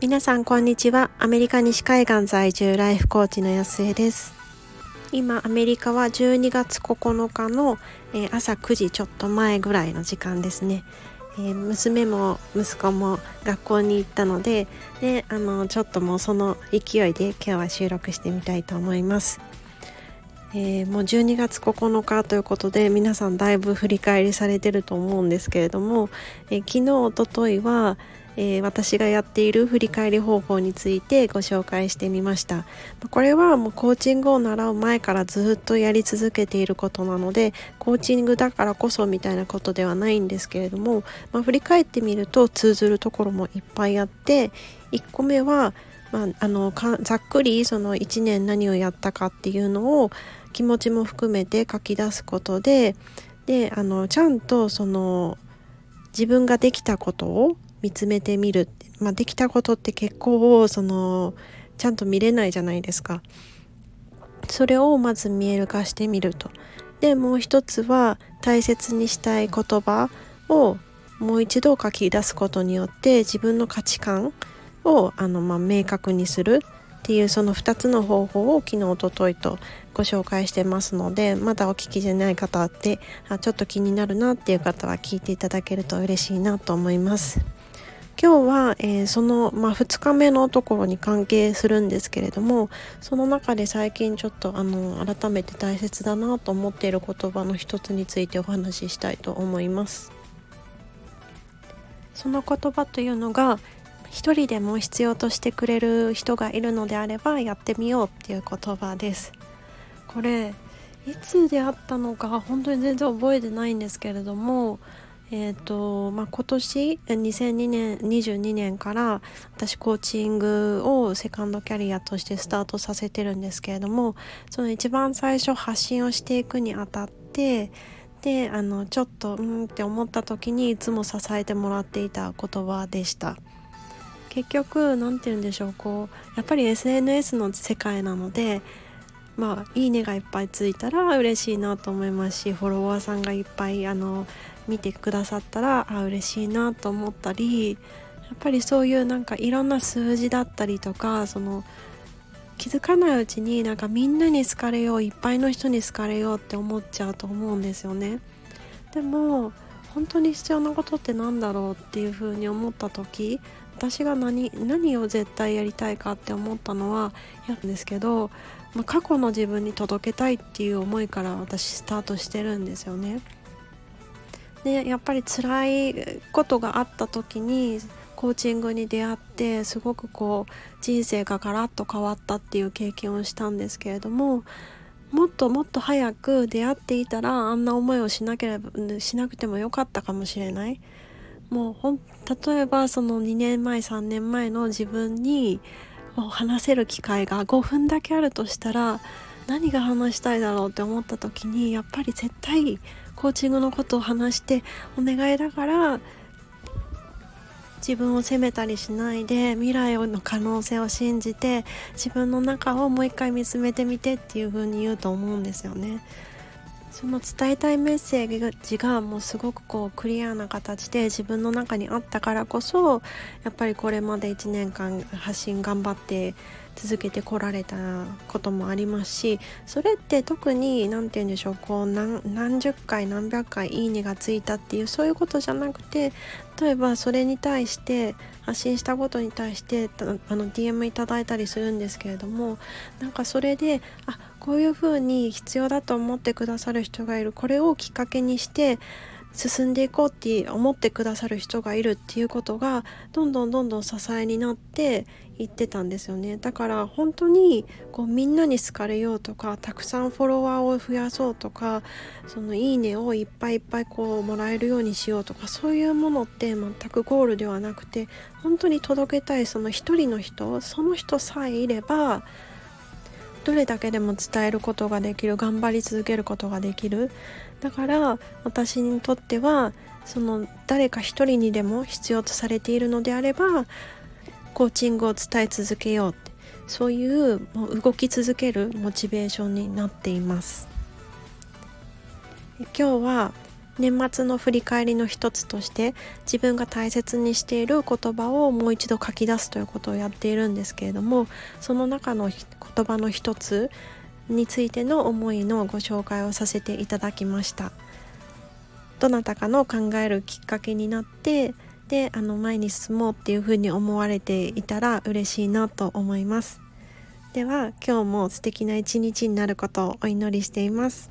皆さんこんにちは。アメリカ西海岸在住ライフコーチの安江です。今アメリカは12月9日の朝9時ちょっと前ぐらいの時間ですね。娘も息子も学校に行ったので、ちょっともうその勢いで今日は収録してみたいと思います。もう12月9日ということで皆さんだいぶ振り返りされてると思うんですけれども、昨日おとといは、私がやっている振り返り方法についてご紹介してみました。これはもうコーチングを習う前からずっとやり続けていることなので、コーチングだからこそみたいなことではないんですけれども、振り返ってみると通ずるところもいっぱいあって、1個目はざっくりその1年何をやったかっていうのを気持ちも含めて書き出すことで、ちゃんとその自分ができたことを見つめてみる、できたことって結構そのちゃんと見れないじゃないですか。それをまず見える化してみると。でもう一つは大切にしたい言葉をもう一度書き出すことによって自分の価値観を明確にするっていう、その2つの方法を昨日おとといとご紹介してますので、まだお聞きじゃない方ってちょっと気になるなっていう方は聞いていただけると嬉しいなと思います。今日は、その、2日目のところに関係するんですけれども、その中で最近ちょっと改めて大切だなと思っている言葉の一つについてお話ししたいと思います。その言葉というのが、一人でも必要としてくれる人がいるのであればやってみようっていう言葉です。これいつであったのか本当に全然覚えてないんですけれども、今年2022年から私コーチングをセカンドキャリアとしてスタートさせてるんですけれども、その一番最初発信をしていくにあたって、でちょっとって思った時にいつも支えてもらっていた言葉でした。結局なんて言うんでしょう、やっぱり SNS の世界なので、いいねがいっぱいついたら嬉しいなと思いますし、フォロワーさんがいっぱい見てくださったら嬉しいなと思ったり、やっぱりそういうなんかいろんな数字だったりとか、その気づかないうちになんかみんなに好かれよう、いっぱいの人に好かれようって思っちゃうと思うんですよね。でも本当に必要なことってなんだろうっていうふうに思った時、私が何を絶対やりたいかって思ったのはやるんですけど、過去の自分に届けたいっていう思いから私スタートしてるんですよね。でやっぱり辛いことがあった時にコーチングに出会って、すごく人生がガラッと変わったっていう経験をしたんですけれども、もっともっと早く出会っていたらあんな思いをしなくてもよかったかもしれない。もう例えばその2年前3年前の自分に話せる機会が5分だけあるとしたら、何が話したいだろうって思った時に、やっぱり絶対コーチングのことを話して、お願いだから自分を責めたりしないで、未来の可能性を信じて自分の中をもう一回見つめてみてっていう風に言うと思うんですよね。その伝えたいメッセージがもうすごくクリアな形で自分の中にあったからこそ、やっぱりこれまで1年間発信頑張って続けてこられたこともありますし、それって特に何て言うんでしょう、何十回何百回いいねがついたっていうそういうことじゃなくて、例えばそれに対して発信したことに対してDM いただいたりするんですけれども、なんかそれでこういうふうに必要だと思ってくださる人がいる、これをきっかけにして進んでいこうって思ってくださる人がいるっていうことがどんどん支えになっていってたんですよね。だから本当にみんなに好かれようとか、たくさんフォロワーを増やそうとか、そのいいねをいっぱいいっぱいもらえるようにしようとか、そういうものって全くゴールではなくて、本当に届けたいその一人の人、その人さえいればどれだけでも伝えることができる、頑張り続けることができる。だから私にとっては、その誰か一人にでも必要とされているのであればコーチングを伝え続けようって、そういう動き続けるモチベーションになっています。今日は年末の振り返りの一つとして自分が大切にしている言葉をもう一度書き出すということをやっているんですけれども、その中の言葉の一つについての思いのご紹介をさせていただきました。どなたかの考えるきっかけになって、で前に進もうっていうふうに思われていたら嬉しいなと思います。では今日も素敵な一日になることをお祈りしています。